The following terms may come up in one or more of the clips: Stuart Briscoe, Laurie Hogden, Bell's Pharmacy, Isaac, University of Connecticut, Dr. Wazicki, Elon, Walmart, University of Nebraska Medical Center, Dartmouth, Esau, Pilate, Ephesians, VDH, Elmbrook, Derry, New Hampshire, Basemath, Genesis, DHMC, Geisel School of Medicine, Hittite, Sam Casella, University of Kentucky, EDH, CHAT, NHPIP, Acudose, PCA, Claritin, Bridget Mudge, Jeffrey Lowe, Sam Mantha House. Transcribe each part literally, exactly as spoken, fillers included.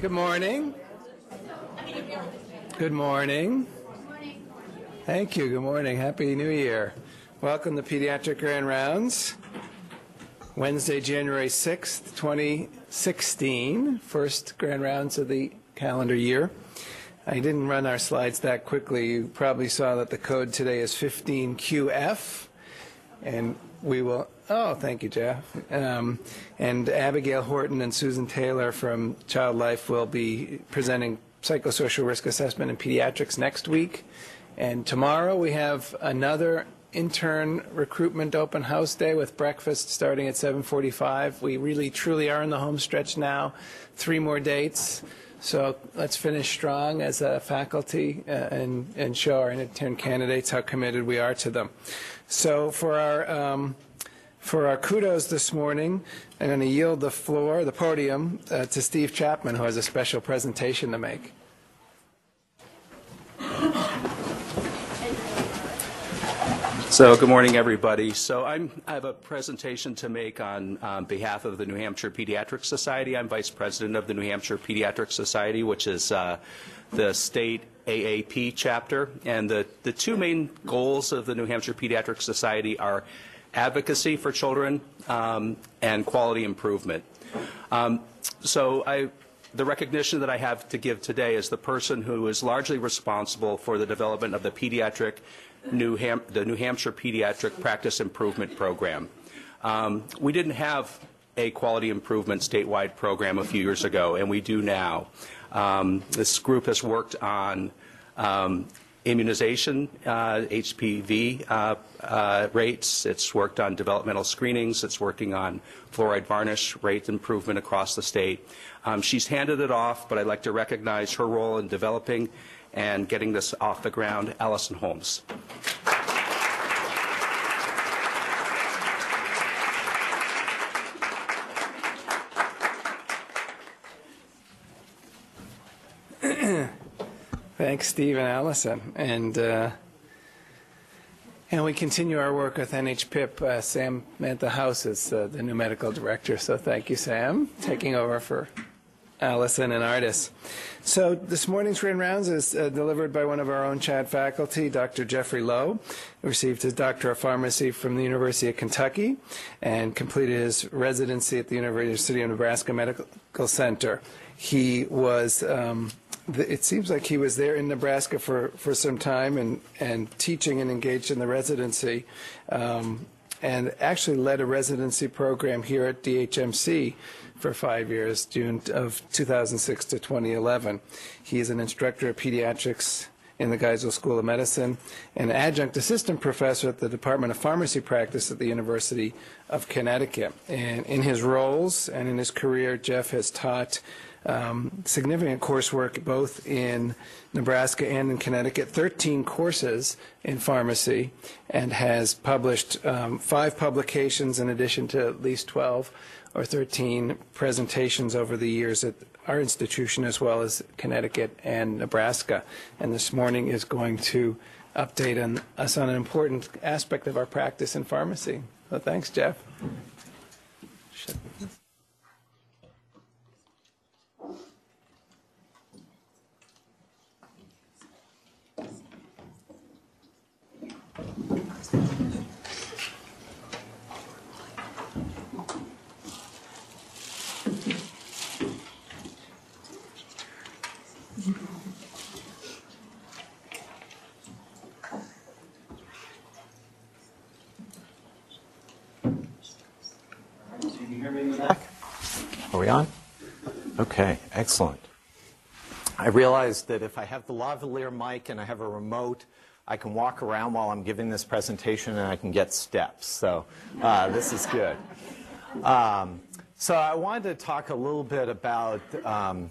Good morning. Good morning. Thank you. Good morning. Happy New Year. Welcome to Pediatric Grand Rounds. Wednesday, January sixth, twenty sixteen, first Grand Rounds of the calendar year. I didn't run our slides that quickly. You probably saw that the code today is fifteen Q F, and we will, oh, thank you, Jeff. Um, and Abigail Horton and Susan Taylor from Child Life will be presenting psychosocial risk assessment in pediatrics next week. And tomorrow we have another intern recruitment open house day with breakfast starting at seven forty-five. We really, truly are in the home stretch now. Three more dates. So let's finish strong as a faculty uh, and, and show our intern candidates how committed we are to them. So for our, um, for our kudos this morning, I'm going to yield the floor, the podium, uh, to Steve Chapman, who has a special presentation to make. So good morning, everybody. So I'm, I have a presentation to make on um, behalf of the New Hampshire Pediatric Society. I'm vice president of the New Hampshire Pediatric Society, which is uh, the state A A P chapter. And the, the two main goals of the New Hampshire Pediatric Society are advocacy for children um, and quality improvement. Um, so I... The recognition that I have to give today is the person who is largely responsible for the development of the pediatric New Ham the New Hampshire Pediatric Practice Improvement Program. Um, we didn't have a quality improvement statewide program a few years ago, and we do now. Um, this group has worked on um, immunization, uh, H P V uh, uh, rates. It's worked on developmental screenings. It's working on fluoride varnish rate improvement across the state. Um, she's handed it off, but I'd like to recognize her role in developing and getting this off the ground, Allison Holmes. Thanks, Steve and Allison. And, uh, and we continue our work with N H P I P. Uh, Sam Mantha House is uh, the new medical director, so thank you, Sam, taking over for Allison and Artis. So this morning's Grand Rounds is uh, delivered by one of our own CHAT faculty, Doctor Jeffrey Lowe, who received his Doctor of Pharmacy from the University of Kentucky and completed his residency at the University of Nebraska Medical Center. He was... Um, It seems like he was there in Nebraska for, for some time and, and teaching and engaged in the residency um, and actually led a residency program here at D H M C for five years, June of two thousand six to twenty eleven. He is an instructor of pediatrics in the Geisel School of Medicine and adjunct assistant professor at the Department of Pharmacy Practice at the University of Connecticut. And in his roles and in his career, Jeff has taught Um, significant coursework both in Nebraska and in Connecticut, thirteen courses in pharmacy, and has published um, five publications in addition to at least twelve or thirteen presentations over the years at our institution as well as Connecticut and Nebraska. And this morning is going to update on, us on an important aspect of our practice in pharmacy. So thanks, Jeff. Should Are we on? Okay, excellent. I realized that if I have the lavalier mic and I have a remote, I can walk around while I'm giving this presentation and I can get steps. So uh, this is good. Um, so I wanted to talk a little bit about um,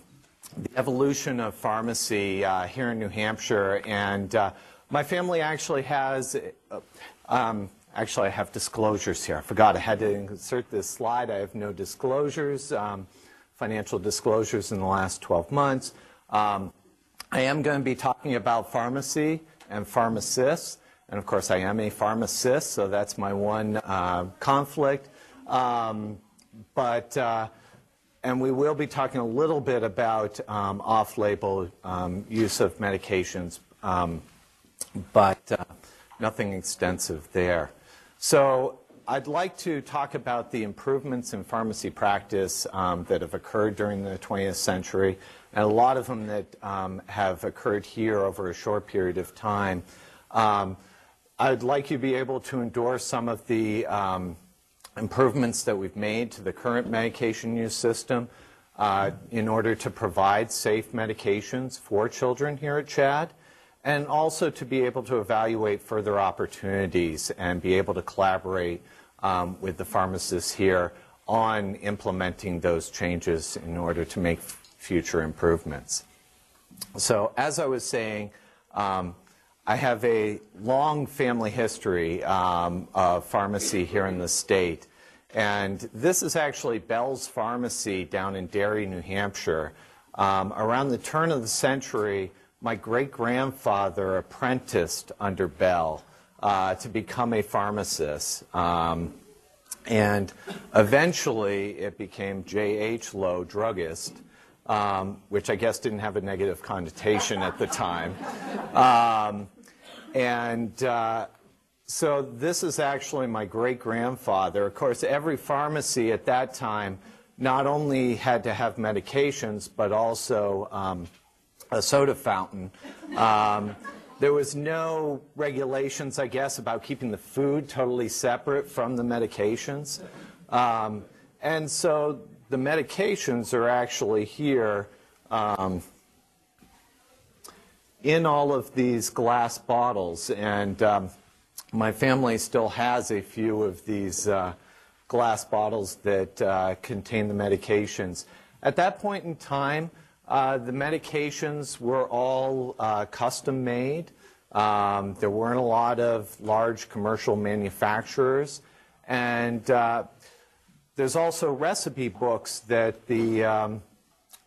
the evolution of pharmacy uh, here in New Hampshire. And uh, my family actually has, uh, um, actually I have disclosures here. I forgot I had to insert this slide. I have no disclosures, um, financial disclosures in the last twelve months. Um, I am going to be talking about pharmacy and pharmacists, and of course I am a pharmacist, so that's my one uh, conflict. Um, but uh, And we will be talking a little bit about um, off-label um, use of medications, um, but uh, nothing extensive there. So I'd like to talk about the improvements in pharmacy practice um, that have occurred during the twentieth century, and a lot of them that um, have occurred here over a short period of time. Um, I'd like you to be able to endorse some of the um, improvements that we've made to the current medication use system uh, in order to provide safe medications for children here at CHAT, and also to be able to evaluate further opportunities and be able to collaborate um, with the pharmacists here on implementing those changes in order to make future improvements. So as I was saying, um, I have a long family history um, of pharmacy here in the state, and this is actually Bell's Pharmacy down in Derry, New Hampshire. Um, around the turn of the century, my great-grandfather apprenticed under Bell uh, to become a pharmacist, um, and eventually it became J H Lowe, druggist, um, which I guess didn't have a negative connotation at the time. Um, And uh, so this is actually my great-grandfather. Of course, every pharmacy at that time not only had to have medications, but also um, a soda fountain. Um, there was no regulations, I guess, about keeping the food totally separate from the medications. Um, and so the medications are actually here um, in all of these glass bottles, and um, my family still has a few of these uh, glass bottles that uh, contain the medications. At that point in time, uh, the medications were all uh, custom made. Um, there weren't a lot of large commercial manufacturers, and uh, there's also recipe books that the um,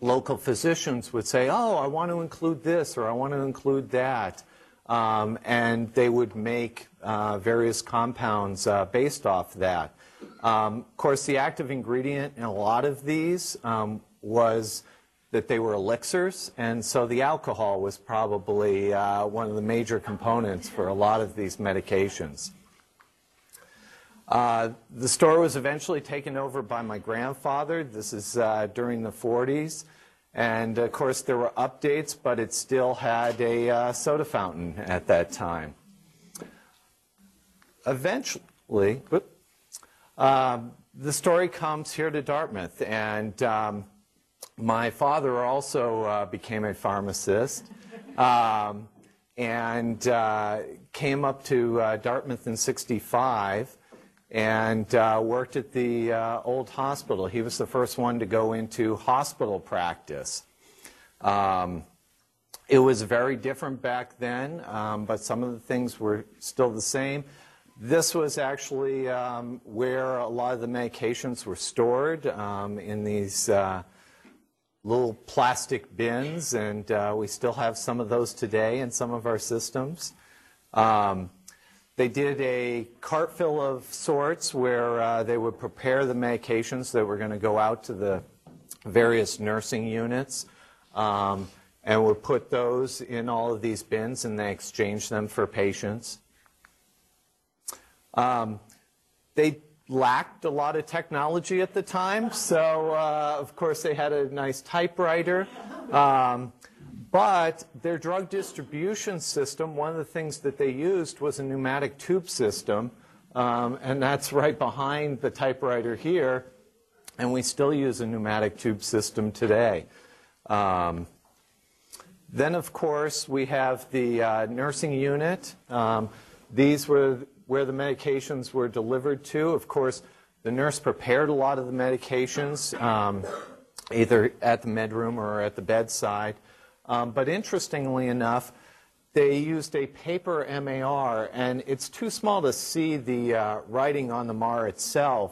local physicians would say, oh, I want to include this or I want to include that, um, and they would make uh, various compounds uh, based off that. Um, of course, the active ingredient in a lot of these um, was that they were elixirs, and so the alcohol was probably uh, one of the major components for a lot of these medications. Uh, the store was eventually taken over by my grandfather. This is uh, during the forties. And of course there were updates, but it still had a uh, soda fountain at that time. Eventually, whoop, uh, the story comes here to Dartmouth. And um, my father also uh, became a pharmacist um, and uh, came up to uh, Dartmouth in sixty-five. And uh, worked at the uh, old hospital. He was the first one to go into hospital practice. Um, it was very different back then, um, but some of the things were still the same. This was actually um, where a lot of the medications were stored, um, in these uh, little plastic bins, and uh, we still have some of those today in some of our systems. Um, They did a cart fill of sorts where uh, they would prepare the medications that were going to go out to the various nursing units, um, and would put those in all of these bins, and they exchanged them for patients. Um, they lacked a lot of technology at the time, so uh, of course they had a nice typewriter. Um, But their drug distribution system, one of the things that they used was a pneumatic tube system, um, and that's right behind the typewriter here, and we still use a pneumatic tube system today. Um, then, of course, we have the uh, nursing unit. Um, these were where the medications were delivered to. Of course, the nurse prepared a lot of the medications, um, either at the med room or at the bedside. Um, but interestingly enough, they used a paper M A R, and it's too small to see the uh, writing on the M A R itself.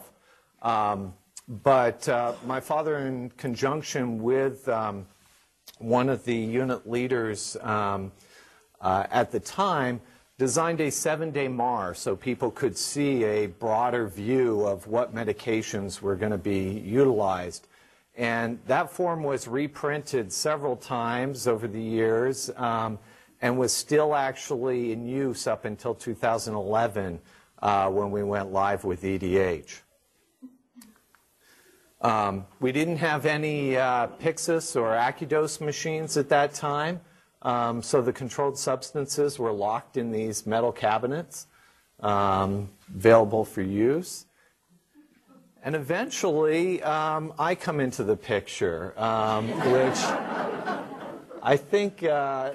Um, but uh, my father, in conjunction with um, one of the unit leaders um, uh, at the time, designed a seven-day M A R so people could see a broader view of what medications were going to be utilized. And that form was reprinted several times over the years um, and was still actually in use up until two thousand eleven uh, when we went live with E D H. Um, we didn't have any uh, Pyxis or Acudose machines at that time, um, so the controlled substances were locked in these metal cabinets um, available for use. And eventually, um, I come into the picture, um, which I think uh,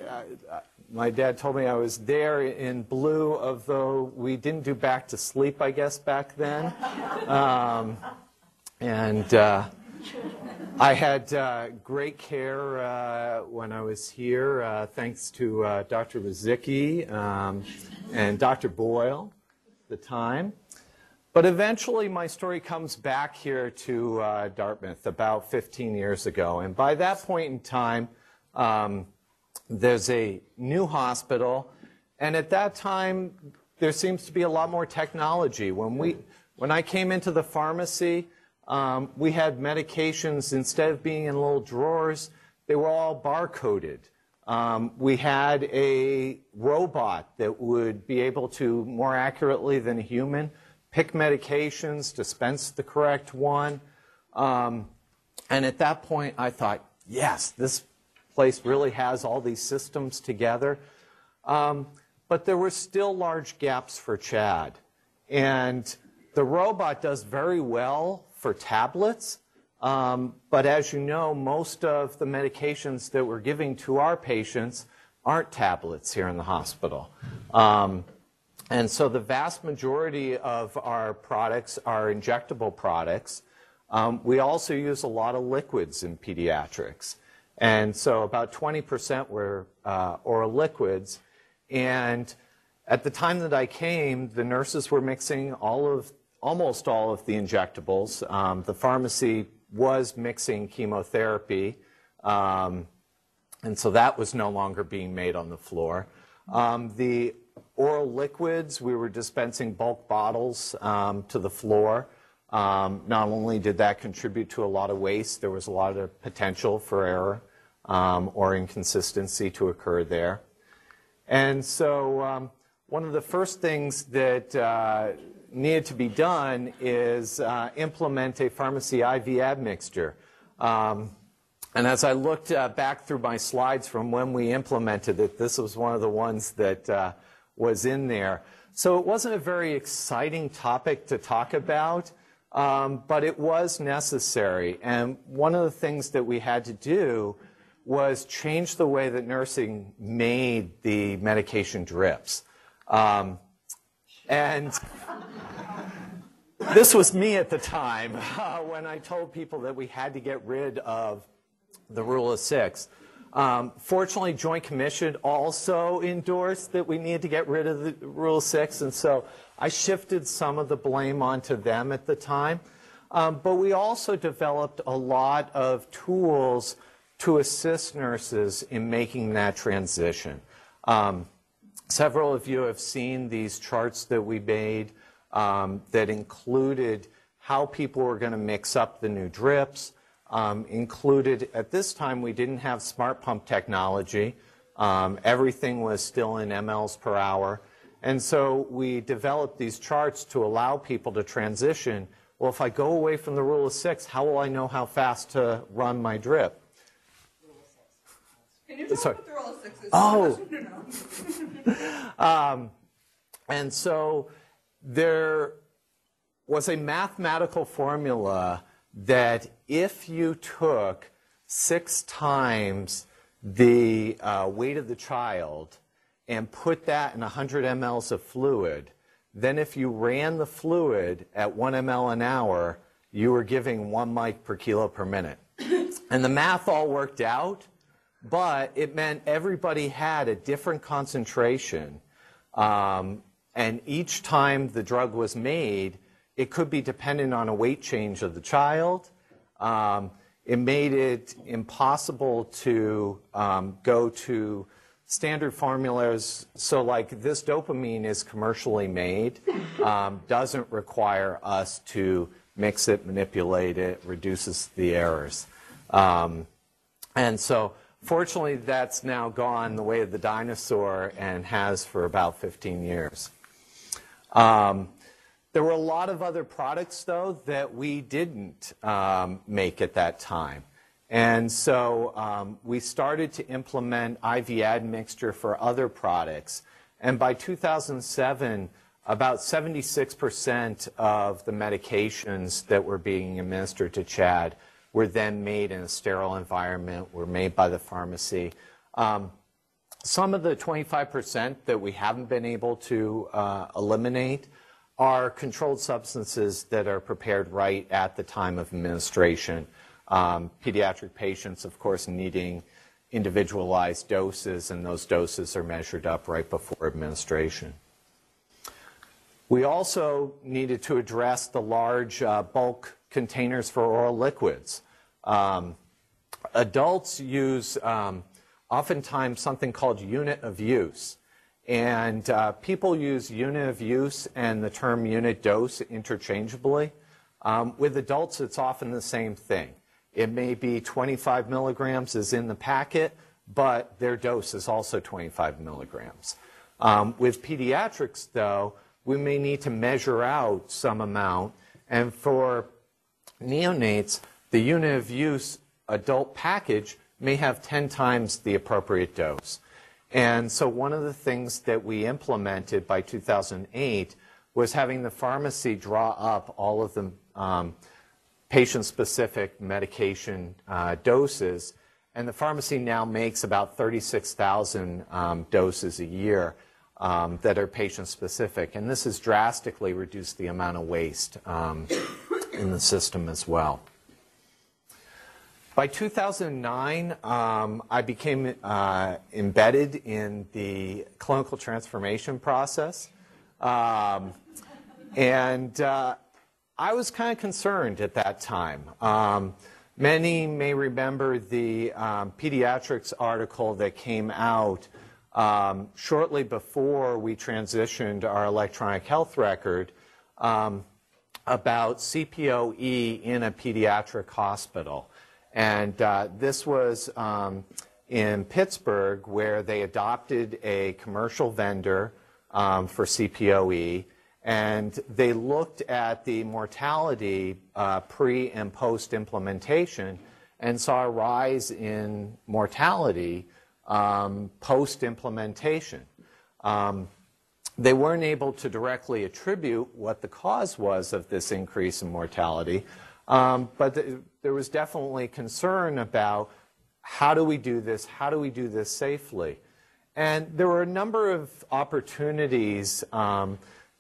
my dad told me I was there in blue, although we didn't do back to sleep, I guess, back then. Um, and uh, I had uh, great care uh, when I was here, uh, thanks to uh, Doctor Wazicki um, and Doctor Boyle at the time. But eventually, my story comes back here to uh, Dartmouth about fifteen years ago. And by that point in time, um, there's a new hospital. And at that time, there seems to be a lot more technology. When, we, when I came into the pharmacy, um, we had medications. Instead of being in little drawers, they were all barcoded. Um, we had a robot that would be able to, more accurately than a human, pick medications, dispense the correct one. Um, and at that point, I thought, yes, this place really has all these systems together. Um, but there were still large gaps for CHAD. And the robot does very well for tablets. Um, but as you know, most of the medications that we're giving to our patients aren't tablets here in the hospital. Um, And so the vast majority of our products are injectable products. Um, we also use a lot of liquids in pediatrics. And so about twenty percent were uh, oral liquids. And at the time that I came, the nurses were mixing all of, almost all of the injectables. Um, the pharmacy was mixing chemotherapy. Um, and so that was no longer being made on the floor. Um, the Oral liquids, we were dispensing bulk bottles um, to the floor. Um, not only did that contribute to a lot of waste, there was a lot of potential for error um, or inconsistency to occur there. And so um, one of the first things that uh, needed to be done is uh, implement a pharmacy I V admixture. Um, and as I looked uh, back through my slides from when we implemented it, this was one of the ones that uh, was in there. So it wasn't a very exciting topic to talk about, um, but it was necessary. And one of the things that we had to do was change the way that nursing made the medication drips. Um, and this was me at the time uh, when I told people that we had to get rid of the rule of six. Um, fortunately, Joint Commission also endorsed that we needed to get rid of the Rule six, and so I shifted some of the blame onto them at the time. Um, but we also developed a lot of tools to assist nurses in making that transition. Um, several of you have seen these charts that we made um, that included how people were going to mix up the new drips. Um, included, at this time, we didn't have smart pump technology. Um, everything was still in milliliters per hour. And so we developed these charts to allow people to transition. Well, if I go away from the rule of six, how will I know how fast to run my drip? Can you tell me what the rule of six is? Oh. um, and so there was a mathematical formula that if you took six times the uh, weight of the child and put that in one hundred milliliters of fluid, then if you ran the fluid at one milliliter an hour, you were giving one mic per kilo per minute. And the math all worked out, but it meant everybody had a different concentration. Um, and each time the drug was made, it could be dependent on a weight change of the child. Um, it made it impossible to um, go to standard formulas. So like this dopamine is commercially made, um, doesn't require us to makes it, manipulate it, reduces the errors. Um, and so fortunately, that's now gone the way of the dinosaur and has for about fifteen years. Um, there were a lot of other products, though, that we didn't um, make at that time. And so um, we started to implement I V admixture for other products. And by two thousand seven, about seventy-six percent of the medications that were being administered to CHAD were then made in a sterile environment, were made by the pharmacy. Um, some of the twenty-five percent that we haven't been able to uh, eliminate are controlled substances that are prepared right at the time of administration. Um, pediatric patients, of course, needing individualized doses, and those doses are measured up right before administration. We also needed to address the large uh, bulk containers for oral liquids. Um, adults use um, oftentimes something called unit of use, and uh, people use unit of use and the term unit dose interchangeably. Um, with adults, it's often the same thing. It may be twenty-five milligrams is in the packet, but their dose is also twenty-five milligrams. Um, with pediatrics, though, we may need to measure out some amount. And for neonates, the unit of use adult package may have ten times the appropriate dose. And so one of the things that we implemented by two thousand eight was having the pharmacy draw up all of the um, patient-specific medication uh, doses, and the pharmacy now makes about thirty-six thousand um, doses a year um, that are patient-specific, and this has drastically reduced the amount of waste um, in the system as well. By two thousand nine, um, I became uh, embedded in the clinical transformation process, um, and uh, I was kind of concerned at that time. Um, many may remember the um, pediatrics article that came out um, shortly before we transitioned our electronic health record um, about C P O E in a pediatric hospital. And uh, this was um, in Pittsburgh, where they adopted a commercial vendor um, for C P O E. And they looked at the mortality uh, pre and post implementation and saw a rise in mortality um, post implementation. Um, they weren't able to directly attribute what the cause was of this increase in mortality, um, but th there was definitely concern about how do we do this, how do we do this safely. And there were a number of opportunities um,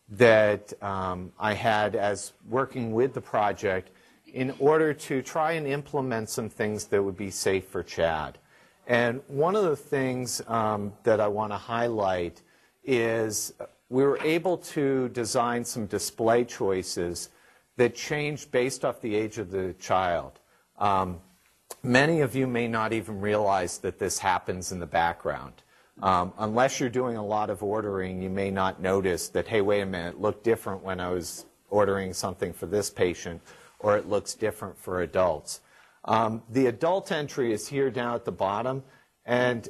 that um, I had as working with the project in order to try and implement some things that would be safe for CHAD. And one of the things um, that I want to highlight is we were able to design some display choices that changed based off the age of the child. Um, many of you may not even realize that this happens in the background. Um, unless you're doing a lot of ordering, you may not notice that, hey, wait a minute, it looked different when I was ordering something for this patient, or it looks different for adults. Um, the adult entry is here down at the bottom, and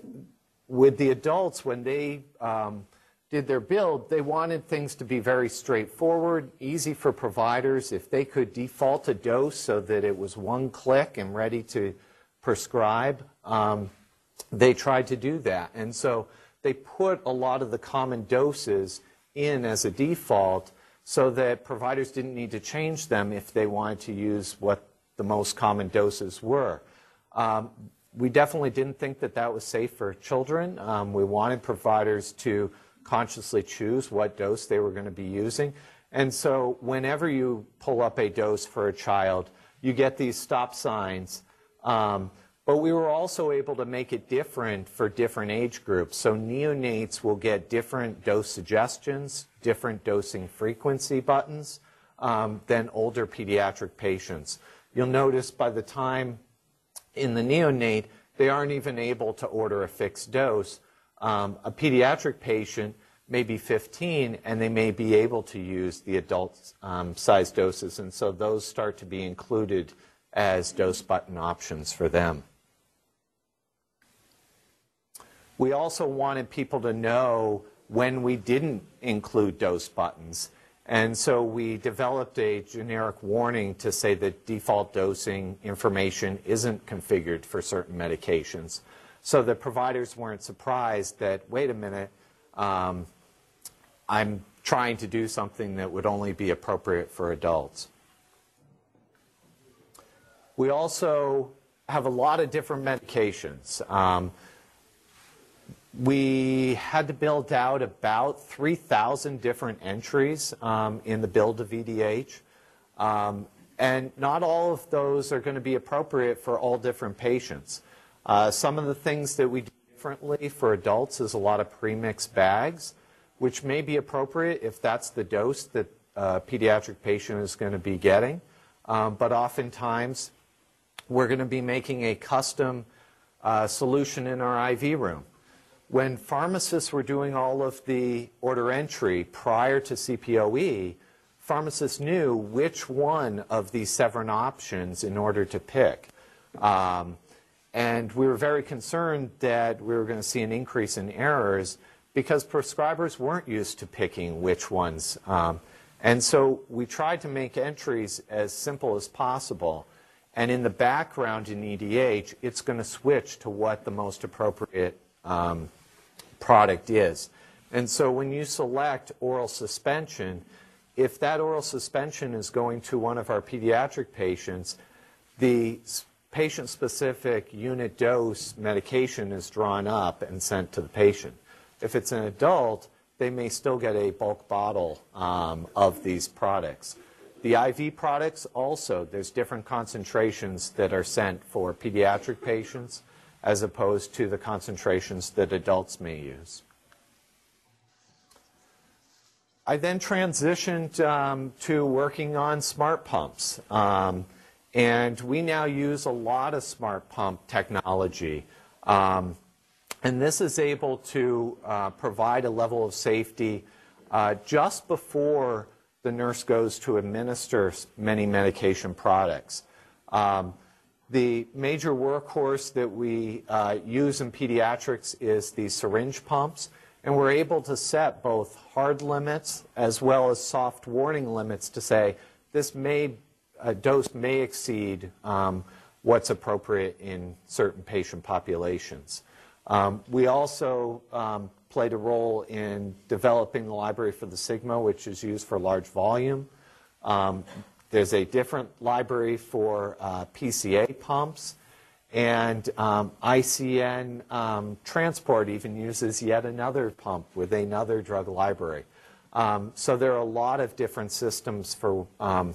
with the adults, when they um, did their build, they wanted things to be very straightforward, easy for providers. If they could default a dose so that it was one click and ready to prescribe, um, they tried to do that. And so they put a lot of the common doses in as a default so that providers didn't need to change them if they wanted to use what the most common doses were. Um, we definitely didn't think that that was safe for children. Um, we wanted providers to consciously choose what dose they were going to be using. And so whenever you pull up a dose for a child, you get these stop signs. Um, But we were also able to make it different for different age groups. So neonates will get different dose suggestions, different dosing frequency buttons um, than older pediatric patients. You'll notice by the time in the neonate, they aren't even able to order a fixed dose. Um, a pediatric patient may be fifteen, and they may be able to use the adult-sized um, doses. And so those start to be included as dose button options for them. We also wanted people to know when we didn't include dose buttons. And so we developed a generic warning to say that default dosing information isn't configured for certain medications. So the providers weren't surprised that, wait a minute, um, I'm trying to do something that would only be appropriate for adults. We also have a lot of different medications. Um, we had to build out about three thousand different entries um, in the build of V D H. Um, and not all of those are going to be appropriate for all different patients. Uh, some of the things that we do differently for adults is a lot of premixed bags, which may be appropriate if that's the dose that a pediatric patient is going to be getting. Um, but oftentimes, we're going to be making a custom uh, solution in our I V room. When pharmacists were doing all of the order entry prior to C P O E, pharmacists knew which one of these seven options in order to pick. Um, and we were very concerned that we were going to see an increase in errors because prescribers weren't used to picking which ones. Um, and so we tried to make entries as simple as possible. And in the background in E D H, it's going to switch to what the most appropriate um, product is. And so when you select oral suspension, if that oral suspension is going to one of our pediatric patients, the patient-specific unit dose medication is drawn up and sent to the patient. If it's an adult, they may still get a bulk bottle um, of these products. The I V products also, there's different concentrations that are sent for pediatric patients as opposed to the concentrations that adults may use. I then transitioned um, to working on smart pumps. Um, and we now use a lot of smart pump technology. Um, and this is able to uh, provide a level of safety uh, just before the nurse goes to administer many medication products. Um, the major workhorse that we uh, use in pediatrics is the syringe pumps, and we're able to set both hard limits as well as soft warning limits to say this may, a dose may exceed um, what's appropriate in certain patient populations. Um, we also um, played a role in developing the library for the Sigma, which is used for large volume. Um, there's a different library for uh, P C A pumps, and um, I C N um, transport even uses yet another pump with another drug library. Um, so there are a lot of different systems for um,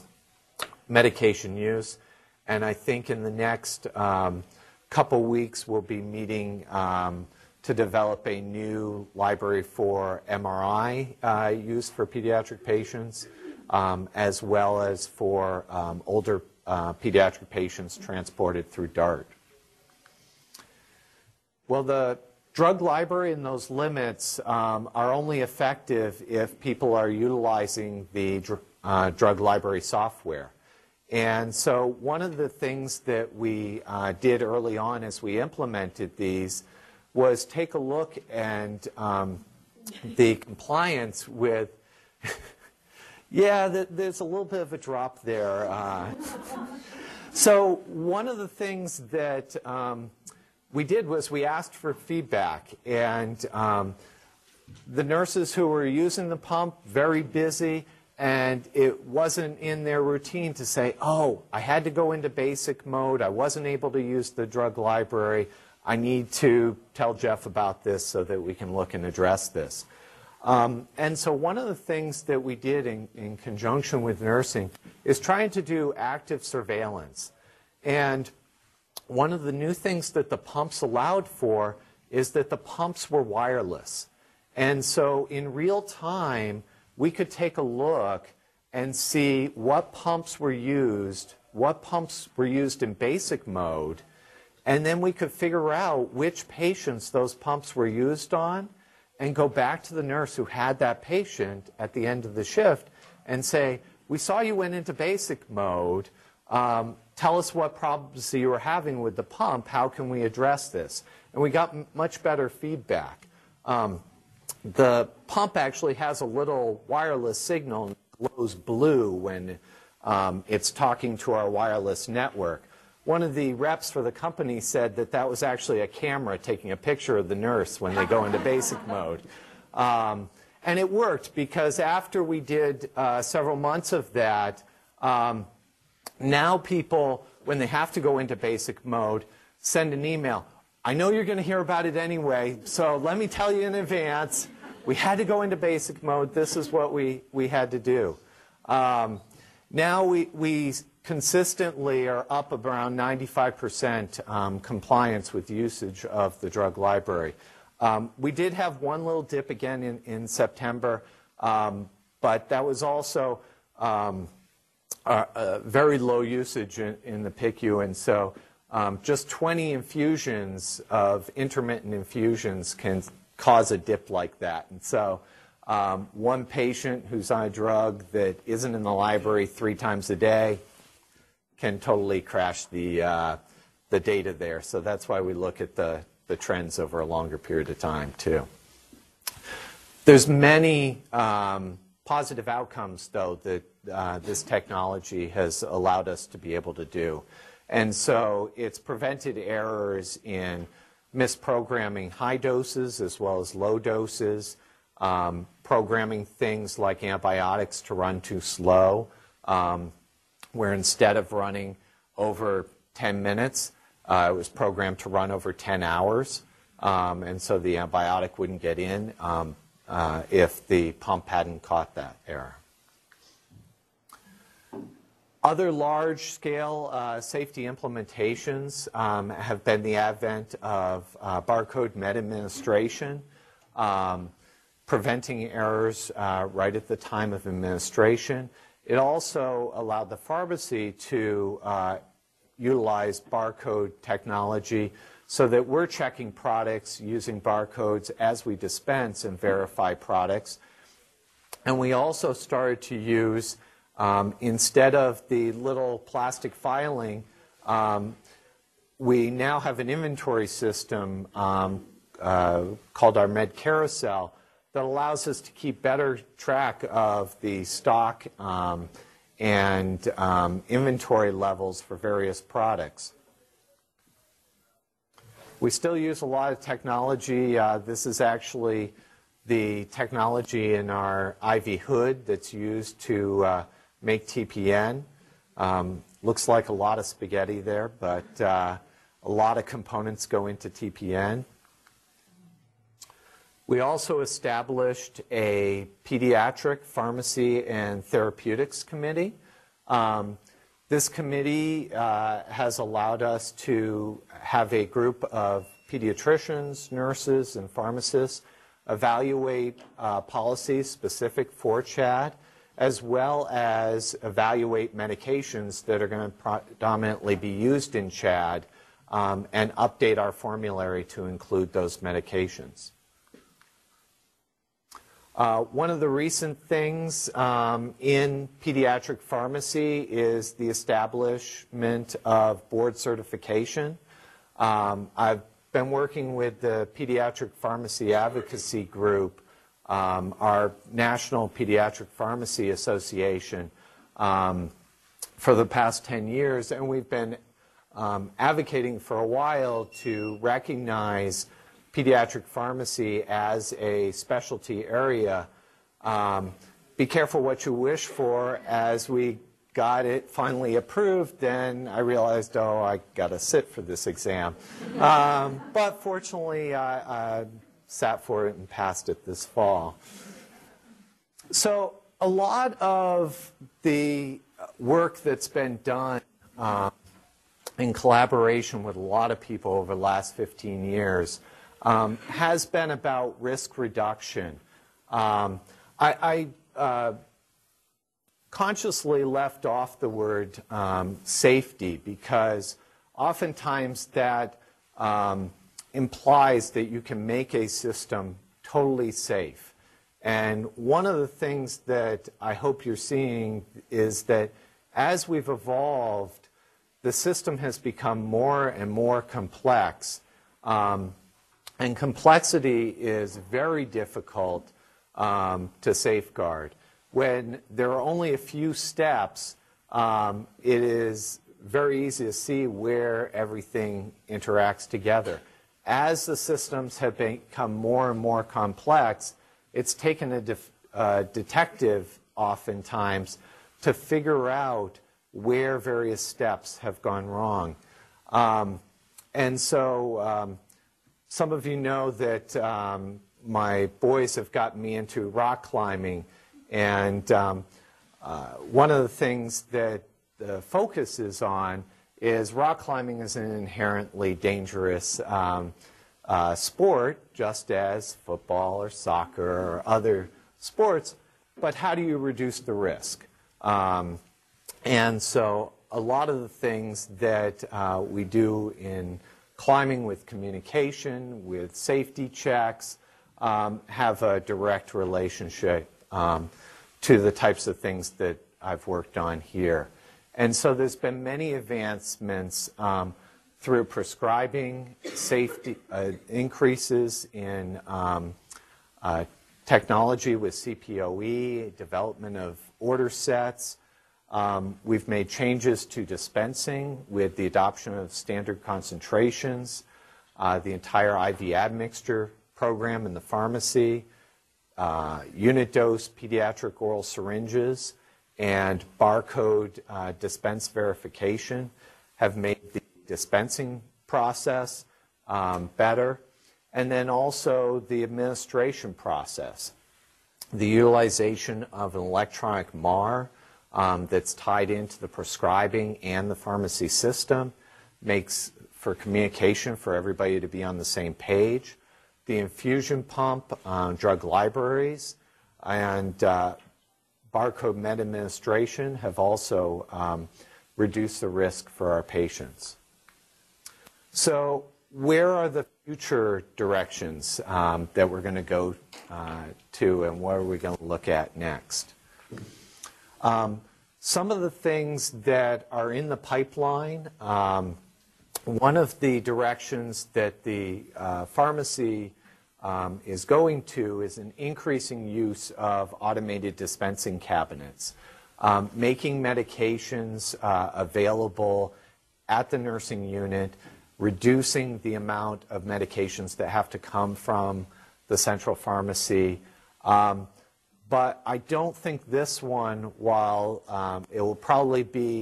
medication use, and I think in the next um, couple weeks we'll be meeting um, to develop a new library for M R I uh, use for pediatric patients, um, as well as for um, older uh, pediatric patients transported through DART. Well, the drug library and those limits um, are only effective if people are utilizing the dr uh, drug library software. And so one of the things that we uh, did early on as we implemented these was take a look and um, the compliance with, yeah, th there's a little bit of a drop there. Uh, so one of the things that um, we did was we asked for feedback. And um, the nurses who were using the pump, very busy, and it wasn't in their routine to say, oh, I had to go into basic mode. I wasn't able to use the drug library. I need to tell Jeff about this so that we can look and address this. Um, and so one of the things that we did in, in conjunction with nursing is trying to do active surveillance. And one of the new things that the pumps allowed for is that the pumps were wireless. And so in real time, we could take a look and see what pumps were used, what pumps were used in basic mode, and then we could figure out which patients those pumps were used on and go back to the nurse who had that patient at the end of the shift and say, we saw you went into basic mode. Um, tell us what problems you were having with the pump. How can we address this? And we got m much better feedback. Um, the pump actually has a little wireless signal and glows blue when um, it's talking to our wireless network. One of the reps for the company said that that was actually a camera taking a picture of the nurse when they go into basic mode. Um, and it worked, because after we did uh, several months of that, um, now people, when they have to go into basic mode, send an email. I know you're going to hear about it anyway, so let me tell you in advance. We had to go into basic mode. This is what we, we had to do. Um, now we... we consistently are up around ninety-five percent um, compliance with usage of the drug library. Um, we did have one little dip again in, in September, um, but that was also um, a, a very low usage in, in the P I C U, and so um, just twenty infusions of intermittent infusions can cause a dip like that. And so um, one patient who's on a drug that isn't in the library three times a day can totally crash the, uh, the data there. So that's why we look at the, the trends over a longer period of time, too. There's many um, positive outcomes, though, that uh, this technology has allowed us to be able to do. And so it's prevented errors in misprogramming high doses as well as low doses, um, programming things like antibiotics to run too slow, um, where instead of running over ten minutes, uh, it was programmed to run over ten hours, um, and so the antibiotic wouldn't get in um, uh, if the pump hadn't caught that error. Other large-scale uh, safety implementations um, have been the advent of uh, barcode meta-administration, um, preventing errors uh, right at the time of administration. It also allowed the pharmacy to uh, utilize barcode technology so that we're checking products using barcodes as we dispense and verify products. And we also started to use, um, instead of the little plastic filing, um, we now have an inventory system um, uh, called our Med Carousel that allows us to keep better track of the stock um, and um, inventory levels for various products. We still use a lot of technology. Uh, this is actually the technology in our I V hood that's used to uh, make T P N. Um, looks like a lot of spaghetti there, but uh, a lot of components go into T P N. We also established a Pediatric Pharmacy and Therapeutics Committee. Um, this committee uh, has allowed us to have a group of pediatricians, nurses, and pharmacists evaluate uh, policies specific for CHAT, as well as evaluate medications that are going to predominantly be used in CHAT, um, and update our formulary to include those medications. Uh, one of the recent things um, in pediatric pharmacy is the establishment of board certification. Um, I've been working with the Pediatric Pharmacy Advocacy Group, um, our National Pediatric Pharmacy Association, um, for the past ten years, and we've been um, advocating for a while to recognize pediatric pharmacy as a specialty area. Um, be careful what you wish for. As we got it finally approved, then I realized, oh, I got to sit for this exam. Um, but fortunately, I, I sat for it and passed it this fall. So a lot of the work that's been done uh, in collaboration with a lot of people over the last fifteen years Um, has been about risk reduction. Um, I, I uh, consciously left off the word um, safety, because oftentimes that um, implies that you can make a system totally safe. And one of the things that I hope you're seeing is that as we've evolved, the system has become more and more complex. Um, and complexity is very difficult um, to safeguard. When there are only a few steps, um, it is very easy to see where everything interacts together. As the systems have become more and more complex, it's taken a def, uh, detective oftentimes to figure out where various steps have gone wrong. Um, and so um, some of you know that um, my boys have gotten me into rock climbing. And um, uh, one of the things that the focus is on is rock climbing is an inherently dangerous um, uh, sport, just as football or soccer or other sports. But how do you reduce the risk? Um, and so a lot of the things that uh, we do in climbing with communication, with safety checks, um, have a direct relationship um, to the types of things that I've worked on here. And so there's been many advancements um, through prescribing, safety uh, increases in um, uh, technology with C P O E, development of order sets. Um, we've made changes to dispensing with the adoption of standard concentrations, uh, the entire I V admixture program in the pharmacy, uh, unit dose pediatric oral syringes, and barcode uh, dispense verification have made the dispensing process um, better. And then also the administration process, the utilization of an electronic M A R um, that's tied into the prescribing and the pharmacy system makes for communication for everybody to be on the same page. The infusion pump, um, drug libraries, and uh, barcode med administration have also um, reduced the risk for our patients. So where are the future directions um, that we're going to go uh, to, and what are we going to look at next? Um, some of the things that are in the pipeline, um, one of the directions that the uh, pharmacy Um, is going to is an increasing use of automated dispensing cabinets, um, making medications uh, available at the nursing unit, reducing the amount of medications that have to come from the central pharmacy. Um, but I don't think this one, while um, it will probably be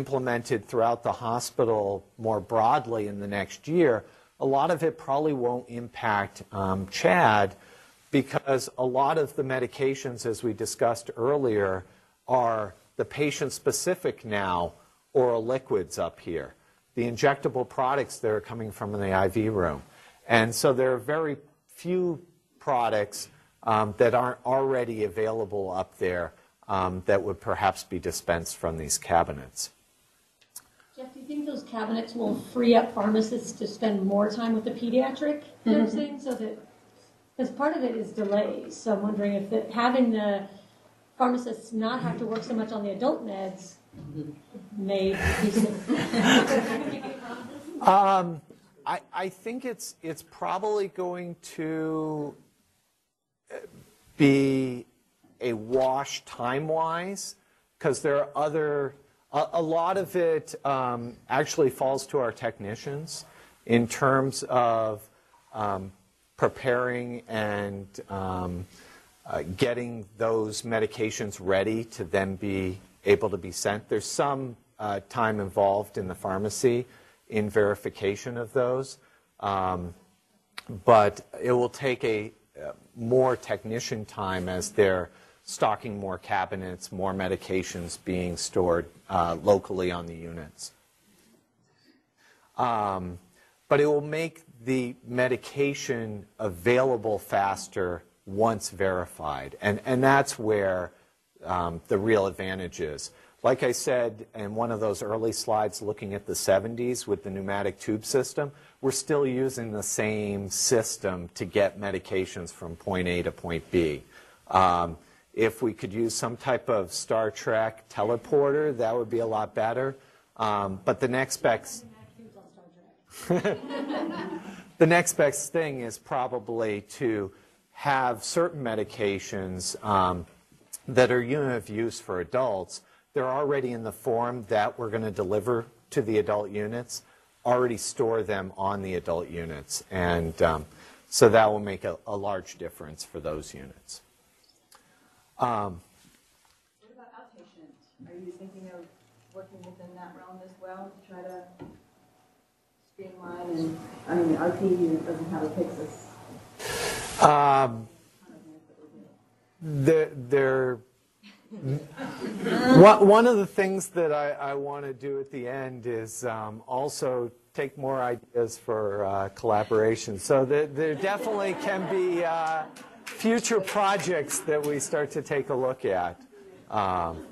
implemented throughout the hospital more broadly in the next year, a lot of it probably won't impact um, CHAD, because a lot of the medications, as we discussed earlier, are the patient-specific now oral liquids up here, the injectable products that are coming from the I V room. And so there are very few products um, that aren't already available up there um, that would perhaps be dispensed from these cabinets. Jeff, do you think those cabinets will free up pharmacists to spend more time with the pediatric nursing? Mm-hmm. So that, because part of it is delays. So I'm wondering if that, having the pharmacists not have to work so much on the adult meds may be some. um, I, I think it's, it's probably going to be a wash time-wise, because there are other... A lot of it um, actually falls to our technicians in terms of um, preparing and um, uh, getting those medications ready to then be able to be sent. There's some uh, time involved in the pharmacy in verification of those, um, but it will take a uh, more technician time as they're stocking more cabinets, more medications being stored uh, locally on the units. Um, but it will make the medication available faster once verified. And, and that's where um, the real advantage is. Like I said in one of those early slides looking at the seventies with the pneumatic tube system, we're still using the same system to get medications from point A to point B. Um, if we could use some type of Star Trek teleporter, that would be a lot better. Um, but the next best, the next best thing is probably to have certain medications um, that are unit of use for adults. They're already in the form that we're going to deliver to the adult units, already store them on the adult units. And um, so that will make a, a large difference for those units. Um, what about outpatient? Are you thinking of working within that realm as well to try to streamline? And, I mean, R P U doesn't have a Pyxis. Um, they're... they're One of the things that I, I want to do at the end is um, also take more ideas for uh, collaboration. So there, there definitely can be uh, future projects that we start to take a look at. Um.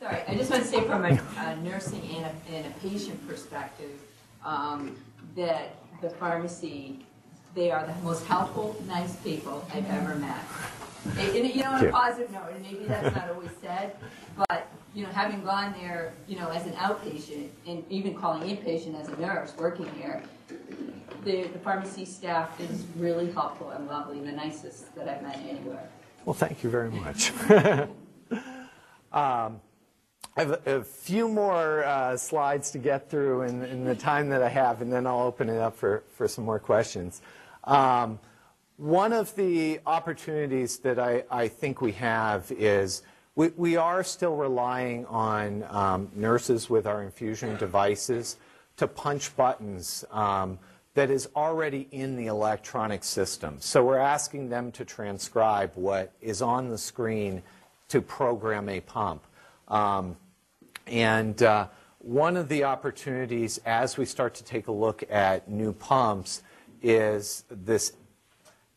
Sorry, I just want to say from a, a nursing and a, and a patient perspective um, that the pharmacy, they are the most helpful, nice people I've ever met. And, you know, on a positive note, and maybe that's not always said, but, you know, having gone there, you know, as an outpatient, and even calling inpatient as a nurse working here, the, the pharmacy staff is really helpful and lovely, the nicest that I've met anywhere. Well, thank you very much. um, I have a few more uh, slides to get through in, in the time that I have, and then I'll open it up for, for some more questions. Um, One of the opportunities that I, I think we have is we, we are still relying on um, nurses with our infusion devices to punch buttons um, that is already in the electronic system. So we're asking them to transcribe what is on the screen to program a pump. Um, and uh, one of the opportunities as we start to take a look at new pumps is this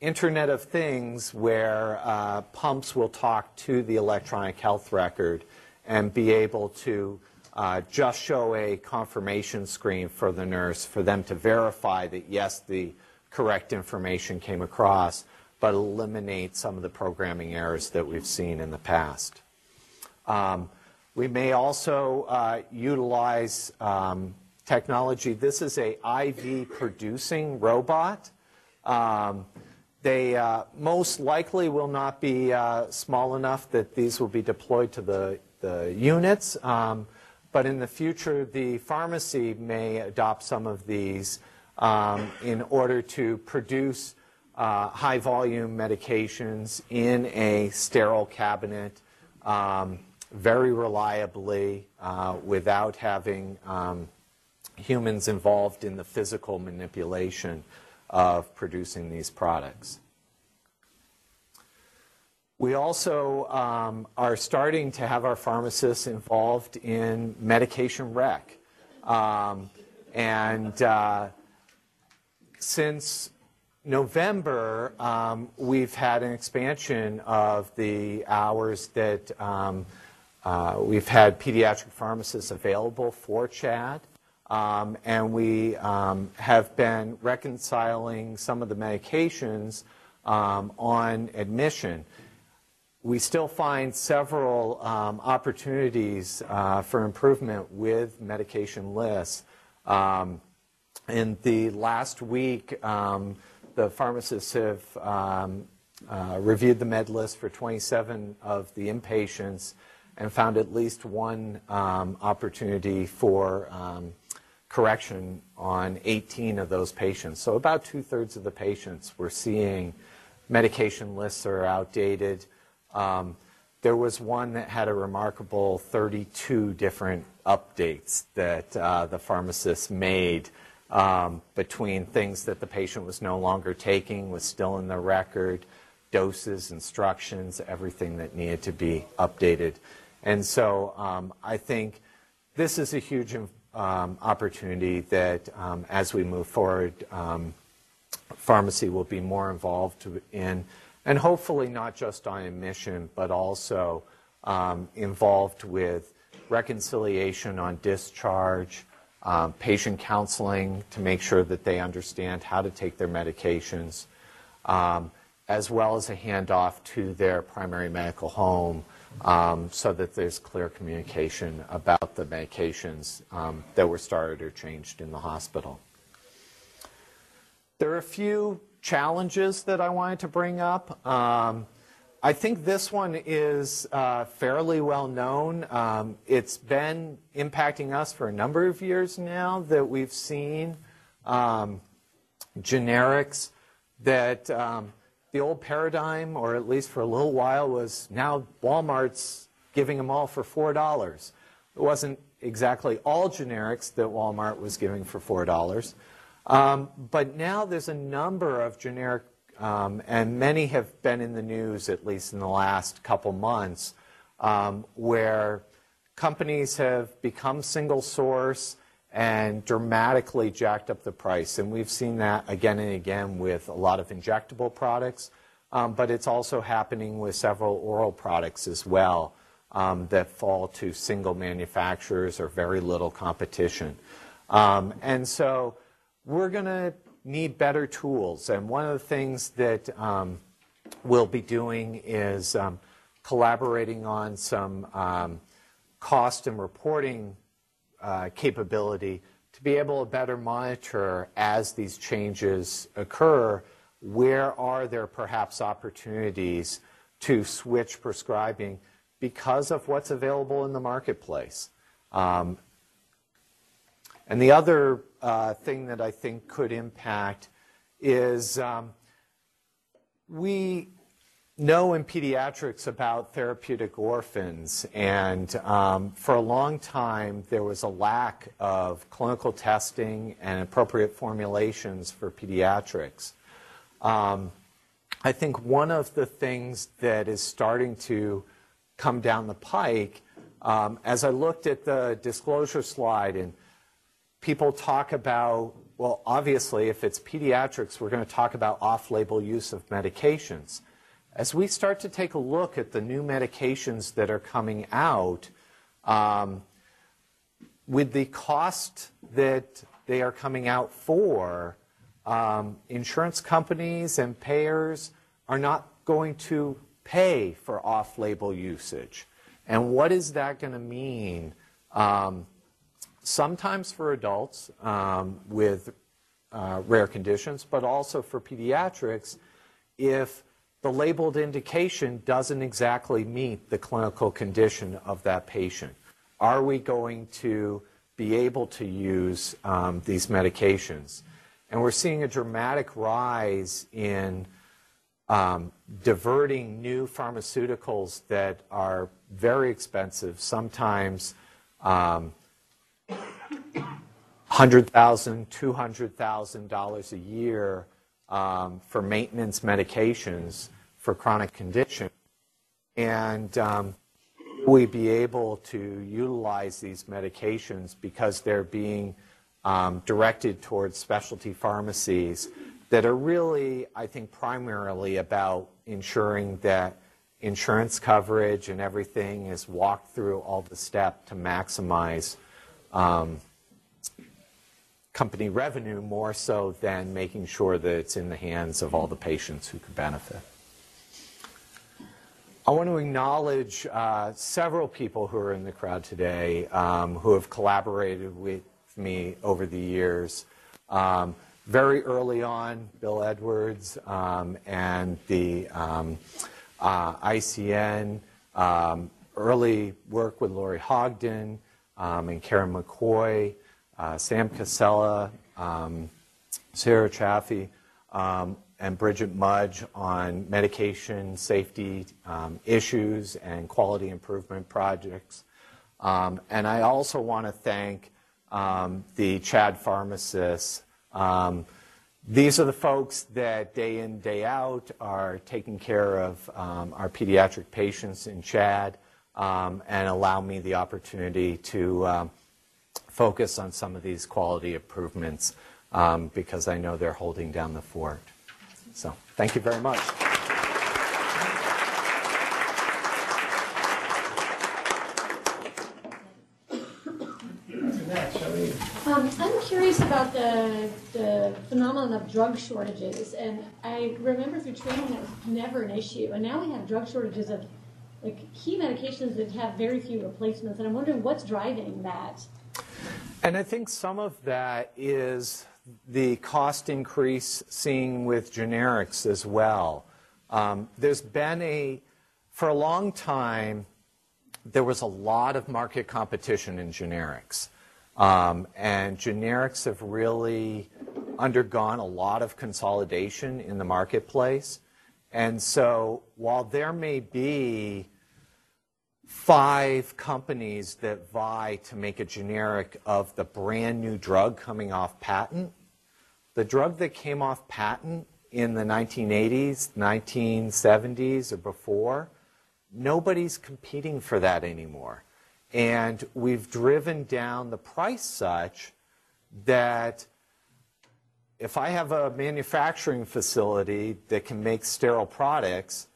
Internet of Things, where uh, pumps will talk to the electronic health record and be able to uh, just show a confirmation screen for the nurse for them to verify that, yes, the correct information came across, but eliminate some of the programming errors that we've seen in the past. Um, we may also uh, utilize um, technology. This is a I V-producing robot. Um, They uh, most likely will not be uh, small enough that these will be deployed to the, the units. Um, but in the future, the pharmacy may adopt some of these um, in order to produce uh, high-volume medications in a sterile cabinet um, very reliably uh, without having um, humans involved in the physical manipulation of producing these products. We also um, are starting to have our pharmacists involved in medication rec. Um, and uh, since November, um, we've had an expansion of the hours that um, uh, we've had pediatric pharmacists available for CHAT. Um, and we um, have been reconciling some of the medications um, on admission. We still find several um, opportunities uh, for improvement with medication lists. Um, in the last week, um, the pharmacists have um, uh, reviewed the med list for twenty-seven of the inpatients and found at least one um, opportunity for um, correction on eighteen of those patients. So about two-thirds of the patients we're seeing medication lists are outdated. Um, there was one that had a remarkable thirty-two different updates that uh, the pharmacist made um, between things that the patient was no longer taking, was still in the record, doses, instructions, everything that needed to be updated. And so um, I think this is a huge improvement Um, opportunity that um, as we move forward, um, pharmacy will be more involved in, and hopefully not just on admission, but also um, involved with reconciliation on discharge, um, patient counseling to make sure that they understand how to take their medications, um, as well as a handoff to their primary medical home um, so that there's clear communication about the medications um, that were started or changed in the hospital. There are a few challenges that I wanted to bring up. Um, I think this one is uh, fairly well known. Um, it's been impacting us for a number of years now that we've seen um, generics that um, the old paradigm, or at least for a little while, was now Walmart's giving them all for four dollars. It wasn't exactly all generics that Walmart was giving for four dollars. Um, but now there's a number of generic, um, and many have been in the news, at least in the last couple months, um, where companies have become single source and dramatically jacked up the price. And we've seen that again and again with a lot of injectable products, um, but it's also happening with several oral products as well um, that fall to single manufacturers or very little competition. Um, and so we're going to need better tools, and one of the things that um, we'll be doing is um, collaborating on some um, cost and reporting uh, capability to be able to better monitor as these changes occur, where are there perhaps opportunities to switch prescribing because of what's available in the marketplace. Um, and the other Uh, thing that I think could impact is um, we know in pediatrics about therapeutic orphans, and um, for a long time there was a lack of clinical testing and appropriate formulations for pediatrics. Um, I think one of the things that is starting to come down the pike, um, as I looked at the disclosure slide, and people talk about, well, obviously, if it's pediatrics, we're going to talk about off-label use of medications. As we start to take a look at the new medications that are coming out, um, with the cost that they are coming out for, um, insurance companies and payers are not going to pay for off-label usage. And what is that going to mean? Um, sometimes for adults um, with uh, rare conditions, but also for pediatrics if the labeled indication doesn't exactly meet the clinical condition of that patient. Are we going to be able to use um, these medications? And we're seeing a dramatic rise in um, diverting new pharmaceuticals that are very expensive, sometimes um, one hundred thousand dollars, two hundred thousand dollars a year um, for maintenance medications for chronic condition. And um, we be able to utilize these medications because they're being um, directed towards specialty pharmacies that are really, I think, primarily about ensuring that insurance coverage and everything is walked through all the steps to maximize Um, company revenue, more so than making sure that it's in the hands of all the patients who could benefit. I want to acknowledge uh, several people who are in the crowd today um, who have collaborated with me over the years. Um, very early on, Bill Edwards um, and the um, uh, I C N, um, early work with Laurie Hogden, Um, and Karen McCoy, uh, Sam Casella, um, Sarah Chaffee, um, and Bridget Mudge on medication safety um, issues and quality improvement projects. Um, and I also want to thank um, the CHAT pharmacists. Um, these are the folks that day in, day out are taking care of um, our pediatric patients in CHAT. Um, and allow me the opportunity to um, focus on some of these quality improvements um, because I know they're holding down the fort. So thank you very much. Um, I'm curious about the, the phenomenon of drug shortages, and I remember through training that was never an issue, and now we have drug shortages of like key medications that have very few replacements, and I'm wondering what's driving that. And I think some of that is the cost increase seen with generics as well. Um, there's been a, for a long time, there was a lot of market competition in generics. Um, and generics have really undergone a lot of consolidation in the marketplace. And so while there may be five companies that vie to make a generic of the brand new drug coming off patent, the drug that came off patent in the nineteen eighties, nineteen seventies, or before, nobody's competing for that anymore. And we've driven down the price such that if I have a manufacturing facility that can make sterile products,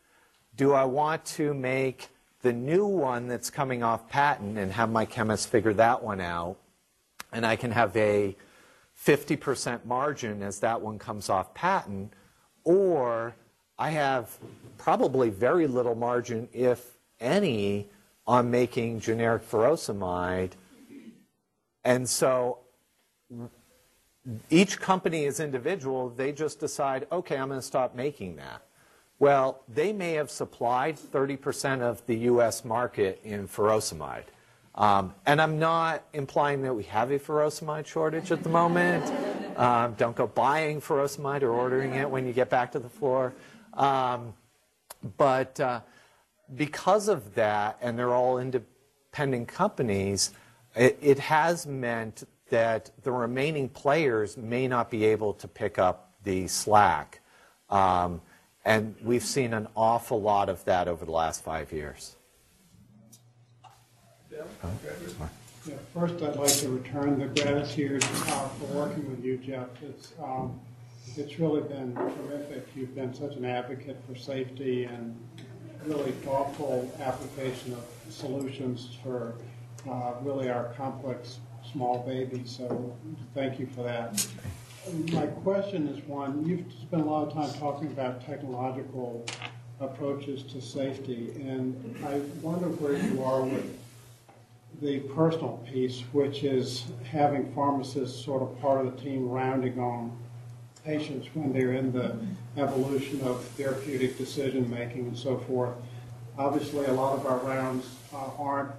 do I want to make the new one that's coming off patent and have my chemist figure that one out, and I can have a fifty percent margin as that one comes off patent, or I have probably very little margin, if any, on making generic furosemide. And so each company is individual. They just decide, okay, I'm going to stop making that. Well, they may have supplied thirty percent of the U S market in furosemide. Um, and I'm not implying that we have a furosemide shortage at the moment. um, don't go buying furosemide or ordering it when you get back to the floor. Um, but uh, because of that, and they're all independent companies, it, it has meant that the remaining players may not be able to pick up the slack. Um, and we've seen an awful lot of that over the last five years. Bill? Huh? Yeah, first, I'd like to return the gratitude uh, for working with you, Jeff. It's, um, it's really been terrific. You've been such an advocate for safety and really thoughtful application of solutions for uh, really our complex small babies, so thank you for that. My question is one, you've spent a lot of time talking about technological approaches to safety, and I wonder where you are with the personal piece, which is having pharmacists sort of part of the team rounding on patients when they're in the evolution of therapeutic decision making and so forth. Obviously, a lot of our rounds uh, aren't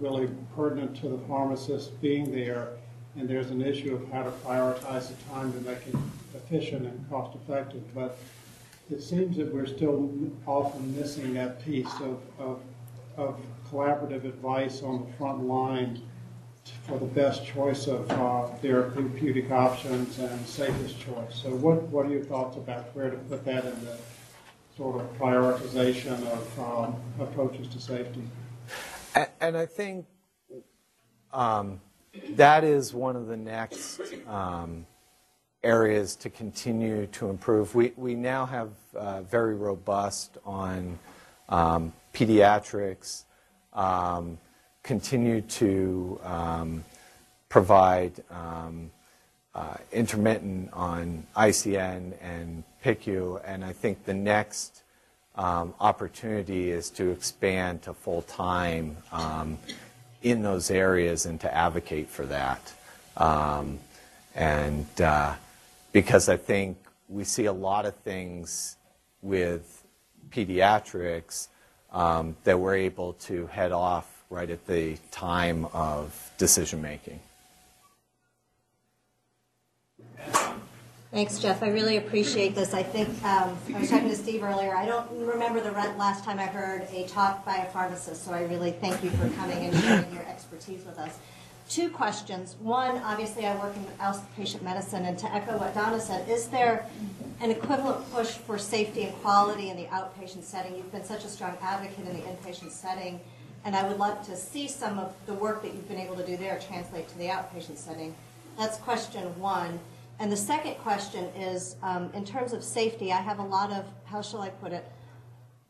really pertinent to the pharmacist being there, and there's an issue of how to prioritize the time to make it efficient and cost effective. But it seems that we're still often missing that piece of, of, of collaborative advice on the front line for the best choice of uh, therapeutic options and safest choice. So what, what are your thoughts about where to put that in the sort of prioritization of um, approaches to safety? And, and I think um, that is one of the next um, areas to continue to improve. We, we now have uh, very robust on um, pediatrics, um, continue to um, provide um, uh, intermittent on I C N and P I C U, and I think the next um, opportunity is to expand to full-time um, in those areas and to advocate for that. Um, and uh, because I think we see a lot of things with pediatrics um, that we're able to head off right at the time of decision-making. Thanks, Jeff. I really appreciate this. I think, um, I was talking to Steve earlier, I don't remember the last time I heard a talk by a pharmacist, so I really thank you for coming and sharing your expertise with us. Two questions. One, obviously I work in outpatient medicine, and to echo what Donna said, is there an equivalent push for safety and quality in the outpatient setting? You've been such a strong advocate in the inpatient setting, and I would love to see some of the work that you've been able to do there translate to the outpatient setting. That's question one. And the second question is, um, in terms of safety, I have a lot of, how shall I put it,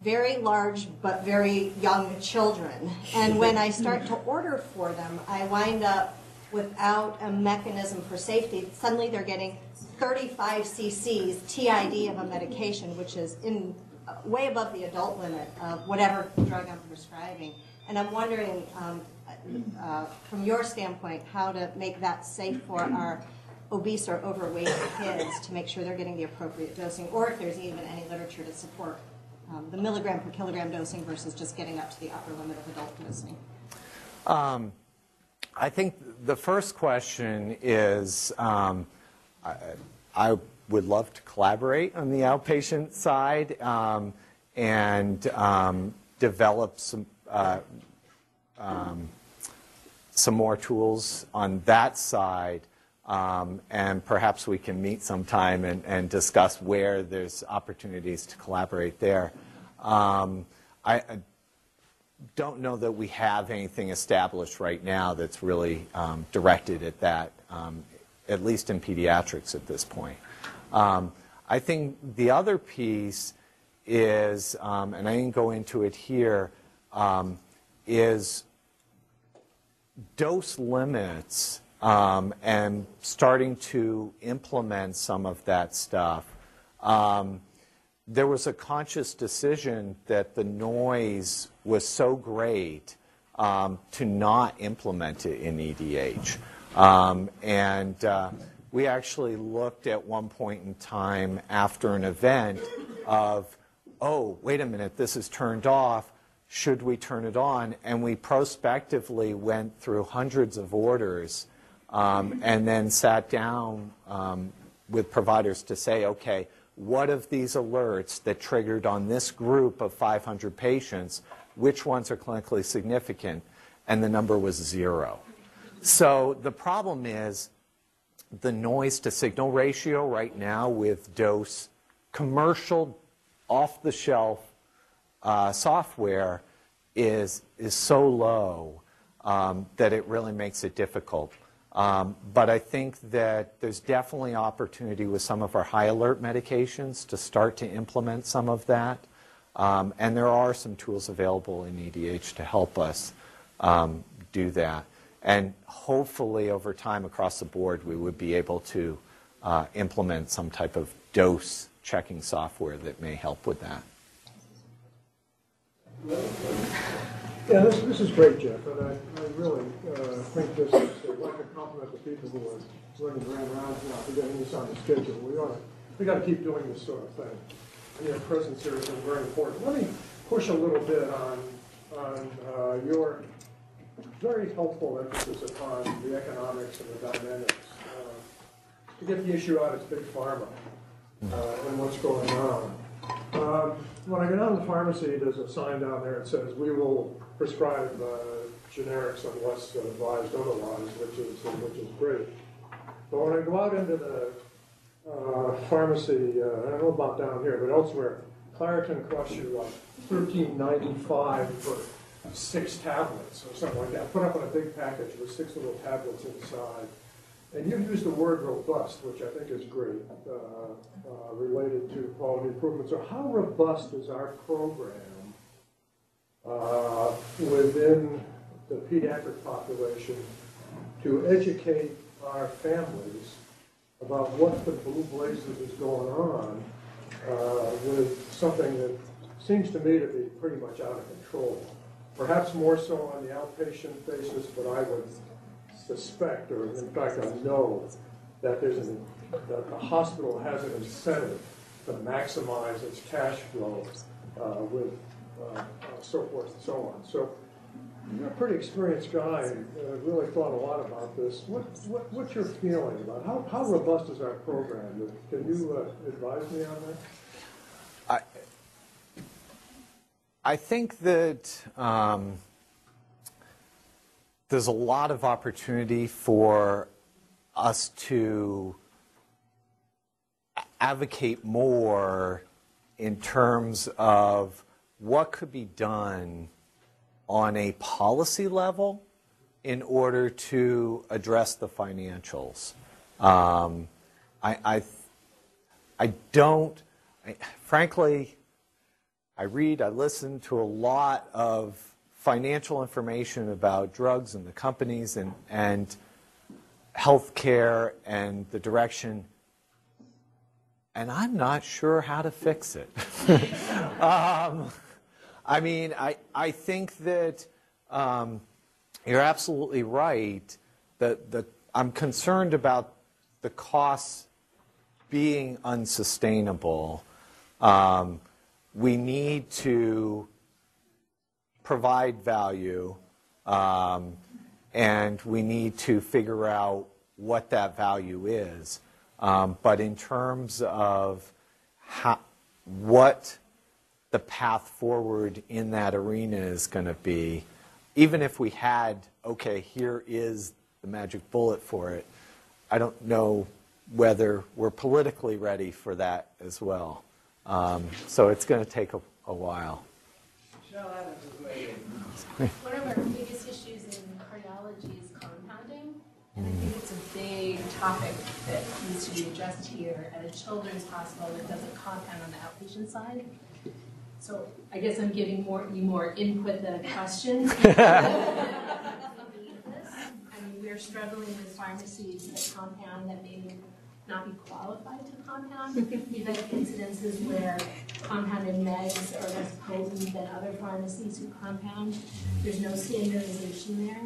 very large but very young children. And when I start to order for them, I wind up without a mechanism for safety, suddenly they're getting thirty-five C C's T I D of a medication, which is in uh, way above the adult limit of whatever drug I'm prescribing. And I'm wondering, um, uh, from your standpoint, how to make that safe for our obese or overweight kids to make sure they're getting the appropriate dosing, or if there's even any literature to support um, the milligram per kilogram dosing versus just getting up to the upper limit of adult dosing. Um, I think the first question is, um, I, I would love to collaborate on the outpatient side um, and um, develop some uh, um, some more tools on that side. Um, and perhaps we can meet sometime and, and discuss where there's opportunities to collaborate there. Um, I, I don't know that we have anything established right now that's really um, directed at that, um, at least in pediatrics at this point. Um, I think the other piece is, um, and I didn't go into it here, um, is dose limits. Um, and starting to implement some of that stuff. Um, there was a conscious decision that the noise was so great um, to not implement it in E D H. Um, and uh, we actually looked at one point in time after an event of, oh, wait a minute, this is turned off. Should we turn it on? And we prospectively went through hundreds of orders Um, and then sat down um, with providers to say, okay, what of these alerts that triggered on this group of five hundred patients, which ones are clinically significant? And the number was zero. So the problem is the noise to signal ratio right now with dose commercial off-the-shelf uh, software is, is so low um, that it really makes it difficult. Um, but I think that there's definitely opportunity with some of our high alert medications to start to implement some of that. Um, and there are some tools available in E D H to help us um, do that. And hopefully over time across the board we would be able to uh, implement some type of dose checking software that may help with that. Yeah, this, this is great, Jeff, and I, I really uh, think this is uh, like a compliment to people who are running grand rounds now for getting this on the schedule. We ought to, we got to keep doing this sort of thing. And your presence here has been very important. Let me push a little bit on on uh, your very helpful emphasis upon the economics and the dynamics uh, to get the issue out as big pharma uh, and what's going on. Um, when I go down to the pharmacy, there's a sign down there that says, we will prescribe uh, generics unless advised otherwise, which is, which is great. But when I go out into the uh, pharmacy, uh, I don't know about down here, but elsewhere, Claritin costs you like thirteen ninety-five for six tablets or something like that, put up in a big package with six little tablets inside. And you use the word robust, which I think is great, uh, uh, related to quality improvement. So how robust is our program uh, within the pediatric population to educate our families about what the blue blazes is going on uh, with something that seems to me to be pretty much out of control? Perhaps more so on the outpatient basis, but I would suspect, or in fact I know, that there's an, that the hospital has an incentive to maximize its cash flow uh, with uh, so forth and so on. So you're a pretty experienced guy and uh, really thought a lot about this. What, what, what's your feeling about how, how robust is our program? Can you uh, advise me on that? I, I think that um, there's a lot of opportunity for us to advocate more in terms of what could be done on a policy level in order to address the financials. Um, I, I, I don't, I, frankly, I read, I listen to a lot of financial information about drugs and the companies, and, and healthcare and the direction, and I'm not sure how to fix it. um, I mean, I, I think that um, you're absolutely right. That the, I'm concerned about the costs being unsustainable. Um, we need to provide value, um, and we need to figure out what that value is. Um, but in terms of how, what the path forward in that arena is going to be, even if we had, okay, here is the magic bullet for it, I don't know whether we're politically ready for that as well. Um, so it's going to take a, a while. One of our biggest issues in cardiology is compounding, and I think it's a big topic that needs to be addressed here at a children's hospital that doesn't compound on the outpatient side. So I guess I'm giving more, you more input than a question. I mean, we're struggling with pharmacies that compound that maybe not be qualified to compound. We've had incidences where compounded meds are less potent than other pharmacies who compound. There's no standardization there.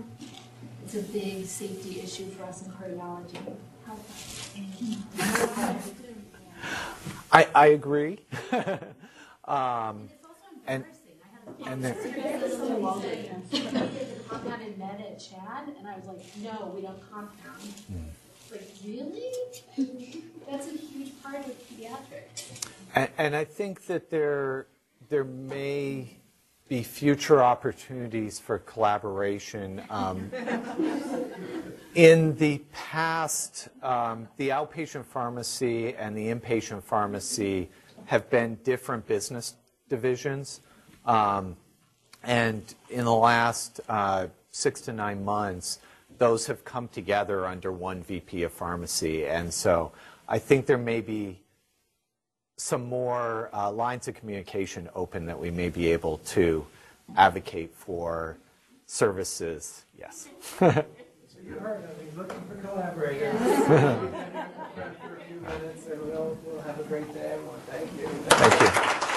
It's a big safety issue for us in cardiology. How I, I agree. Um, and it's also embarrassing. And, I had a compounded med at CHAT, and I was like, no, we don't compound. Like, really? That's a huge part of pediatrics. And, and I think that there, there may be future opportunities for collaboration. Um, in the past, um, the outpatient pharmacy and the inpatient pharmacy have been different business divisions. Um, and in the last uh, six to nine months, those have come together under one V P of pharmacy. And so I think there may be some more uh, lines of communication open that we may be able to advocate for services. Yes. So you heard of me looking for collaborators. After a few minutes, and we'll, we'll have a great day, everyone. Thank you. Thank you.